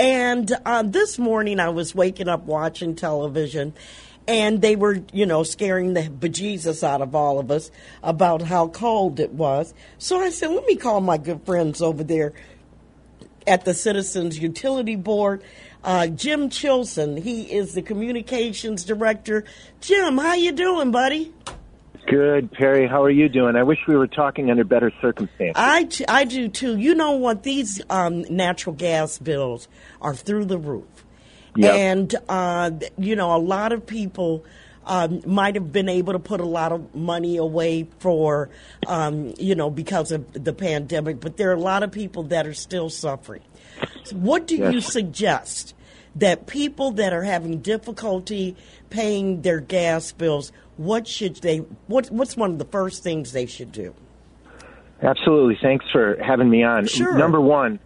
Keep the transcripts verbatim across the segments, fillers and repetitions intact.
And uh, this morning I was waking up watching television, and they were, you know, scaring the bejesus out of all of us about how cold it was. So I said, let me call my good friends over there at the Citizens Utility Board. Uh, Jim Chilson, he is the communications director. Jim, how you doing, buddy? Good, Perry. How are you doing? I wish we were talking under better circumstances. I, I do, too. You know what? These um, natural gas bills are through the roof. Yep. And, uh, you know, a lot of people um, might have been able to put a lot of money away for, um, you know, because of the pandemic. But there are a lot of people that are still suffering. What do yes. you suggest that people that are having difficulty paying their gas bills, what should they, what, what's one of the first things they should do? Absolutely. Thanks for having me on. Sure. Number one,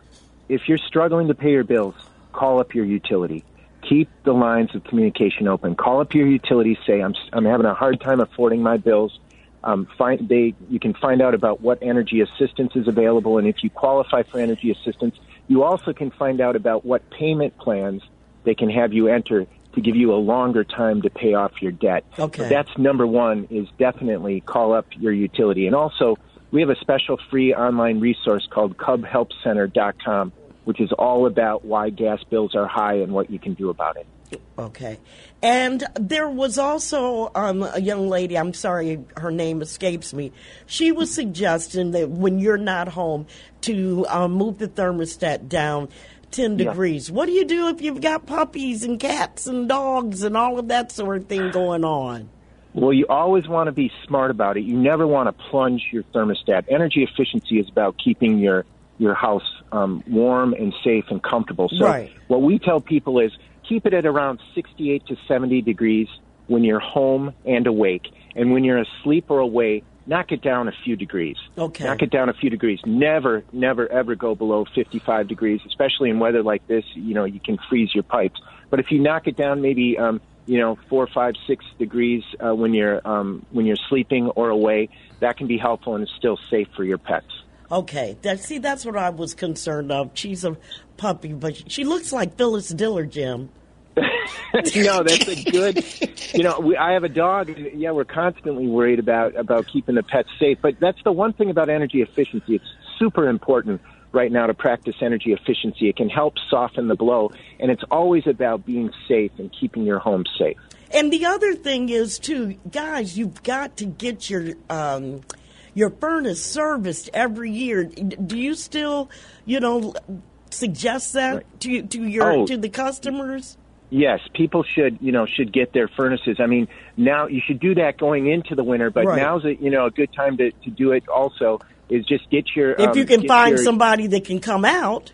if you're struggling to pay your bills, call up your utility. Keep the lines of communication open. Call up your utility. Say, I'm I'm having a hard time affording my bills. Um, find they you can find out about what energy assistance is available, and if you qualify for energy assistance, you also can find out about what payment plans they can have you enter to give you a longer time to pay off your debt. Okay. So that's number one, is definitely call up your utility. And also, we have a special free online resource called cub help center dot com, which is all about why gas bills are high and what you can do about it. Okay. And there was also um, a young lady, I'm sorry, her name escapes me. She was suggesting that when you're not home to um, move the thermostat down ten degrees. Yeah. What do you do if you've got puppies and cats and dogs and all of that sort of thing going on? Well, you always want to be smart about it. You never want to plunge your thermostat. Energy efficiency is about keeping your, your house um, warm and safe and comfortable. So right. what we tell people is keep it at around sixty-eight to seventy degrees when you're home and awake. And when you're asleep or awake, knock it down a few degrees. Okay. Knock it down a few degrees. Never, never, ever go below fifty-five degrees, especially in weather like this. You know, you can freeze your pipes. But if you knock it down maybe, um, you know, four, five, six degrees uh, when you're um, when you're sleeping or away, that can be helpful and is still safe for your pets. Okay. That, see, that's what I was concerned of. She's a puppy, but she looks like Phyllis Diller, Jim. No, that's a good, you know, we, I have a dog. And, yeah, we're constantly worried about, about keeping the pets safe. But that's the one thing about energy efficiency. It's super important right now to practice energy efficiency. It can help soften the blow. And it's always about being safe and keeping your home safe. And the other thing is, too, guys, you've got to get your um, your furnace serviced every year. Do you still, you know, suggest that right. to to your oh. to the customers? Yes, people should, you know, should get their furnaces. I mean, now you should do that going into the winter, but right. now's a, you know, a good time to, to do it also is just get your... If um, you can find your, somebody that can come out.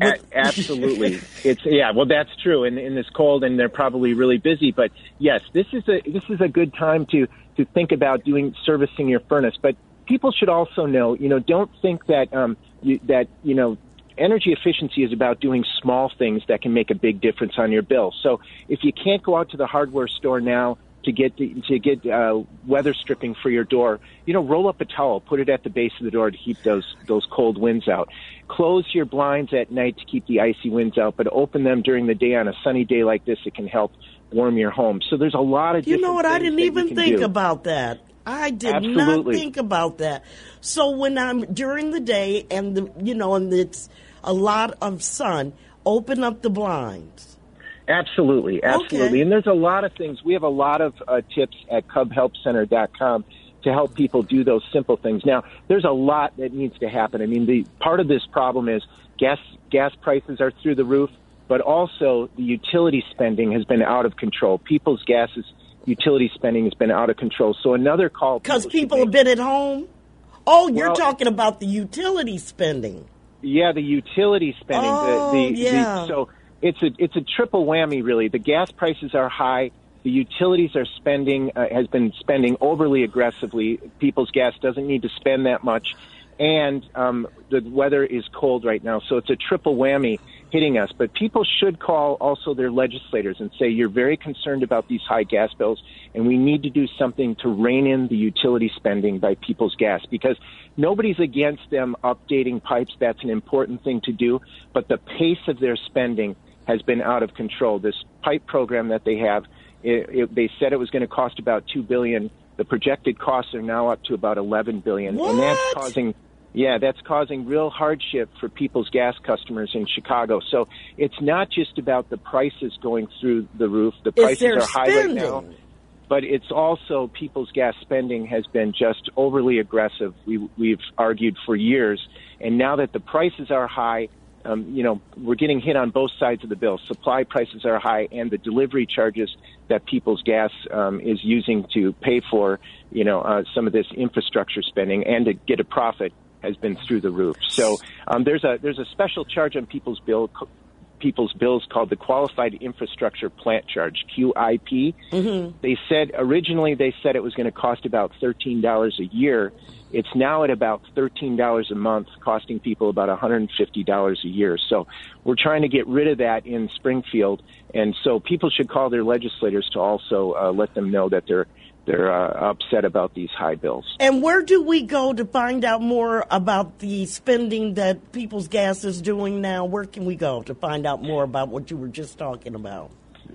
With- a- absolutely. It's yeah, well, that's true. And in this cold, and they're probably really busy, but yes, this is a this is a good time to, to think about doing servicing your furnace. But people should also know, you know, don't think that um you, that, you know, energy efficiency is about doing small things that can make a big difference on your bill. So if you can't go out to the hardware store now to get the, to get uh, weather stripping for your door, you know, roll up a towel, put it at the base of the door to keep those those cold winds out. Close your blinds at night to keep the icy winds out, but open them during the day on a sunny day like this. It can help warm your home. So there's a lot of different things. You know what? I didn't even think about that. I did Absolutely. not think about that. So when I'm during the day and the you know and it's a lot of sun, open up the blinds. Absolutely, absolutely. Okay. And there's a lot of things. We have a lot of uh, tips at cub help center dot com to help people do those simple things. Now, there's a lot that needs to happen. I mean, the part of this problem is gas gas prices are through the roof, but also the utility spending has been out of control. People's gas is Utility spending has been out of control. So another call... Because people have been at home? Oh, you're well, talking about the utility spending. Yeah, the utility spending. Oh, the, the, yeah. The, so it's a, it's a triple whammy, really. The gas prices are high. The utilities are spending, uh, has been spending overly aggressively. People's gas doesn't need to spend that much. and um, the weather is cold right now. So it's a triple whammy hitting us. But people should call also their legislators and say, you're very concerned about these high gas bills, and we need to do something to rein in the utility spending by People's Gas, because nobody's against them updating pipes. That's an important thing to do. But the pace of their spending has been out of control. This pipe program that they have, it, it, they said it was going to cost about two billion dollars. The projected costs are now up to about eleven billion dollars. What? And that's causing... Yeah, that's causing real hardship for People's Gas customers in Chicago. So it's not just about the prices going through the roof. The prices are high right now. But it's also People's Gas spending has been just overly aggressive, we, we've argued for years. And now that the prices are high, um, you know, we're getting hit on both sides of the bill. Supply prices are high, and the delivery charges that People's Gas um, is using to pay for, you know, uh, some of this infrastructure spending and to get a profit has been through the roof. So um, there's a there's a special charge on people's bill, people's bills called the Qualified Infrastructure Plant Charge, Q I P. Mm-hmm. They said originally they said it was going to cost about thirteen dollars a year. It's now at about thirteen dollars a month, costing people about one hundred fifty dollars a year. So we're trying to get rid of that in Springfield, and so people should call their legislators to also uh, let them know that they're. They're uh, upset about these high bills. And where do we go to find out more about the spending that People's Gas is doing now? Where can we go to find out more about what you were just talking about?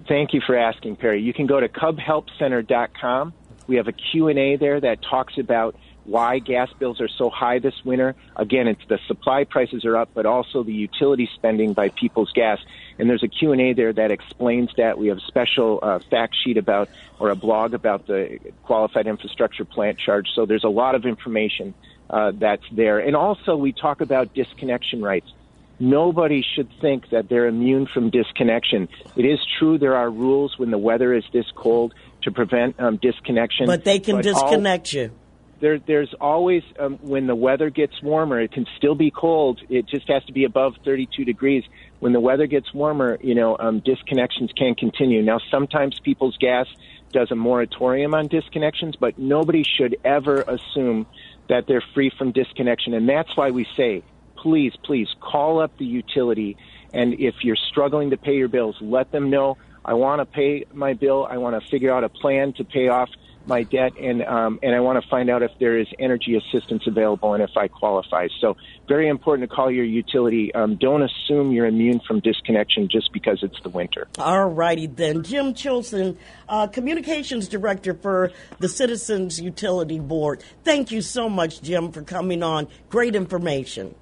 Thank you for asking, Perry. You can go to cub help center dot com. We have a Q and A there that talks about why gas bills are so high this winter. Again, it's the supply prices are up, but also the utility spending by People's Gas. And there's a Q and A there that explains that. We have a special uh, fact sheet about, or a blog about the Qualified Infrastructure Plant Charge. So there's a lot of information uh, that's there. And also we talk about disconnection rights. Nobody should think that they're immune from disconnection. It is true there are rules when the weather is this cold to prevent um, disconnection. But they can but disconnect all- you. There, there's always, um, when the weather gets warmer, it can still be cold. It just has to be above thirty-two degrees. When the weather gets warmer, you know, um, disconnections can continue. Now, sometimes People's Gas does a moratorium on disconnections, but nobody should ever assume that they're free from disconnection. And that's why we say, please, please call up the utility. And if you're struggling to pay your bills, let them know, I want to pay my bill. I want to figure out a plan to pay off my debt, and um, and I want to find out if there is energy assistance available and if I qualify. So very important to call your utility. Um, don't assume you're immune from disconnection just because it's the winter. All righty then. Jim Chilson, uh, Communications Director for the Citizens Utility Board. Thank you so much, Jim, for coming on. Great information.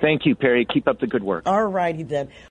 Thank you, Perry. Keep up the good work. All righty then.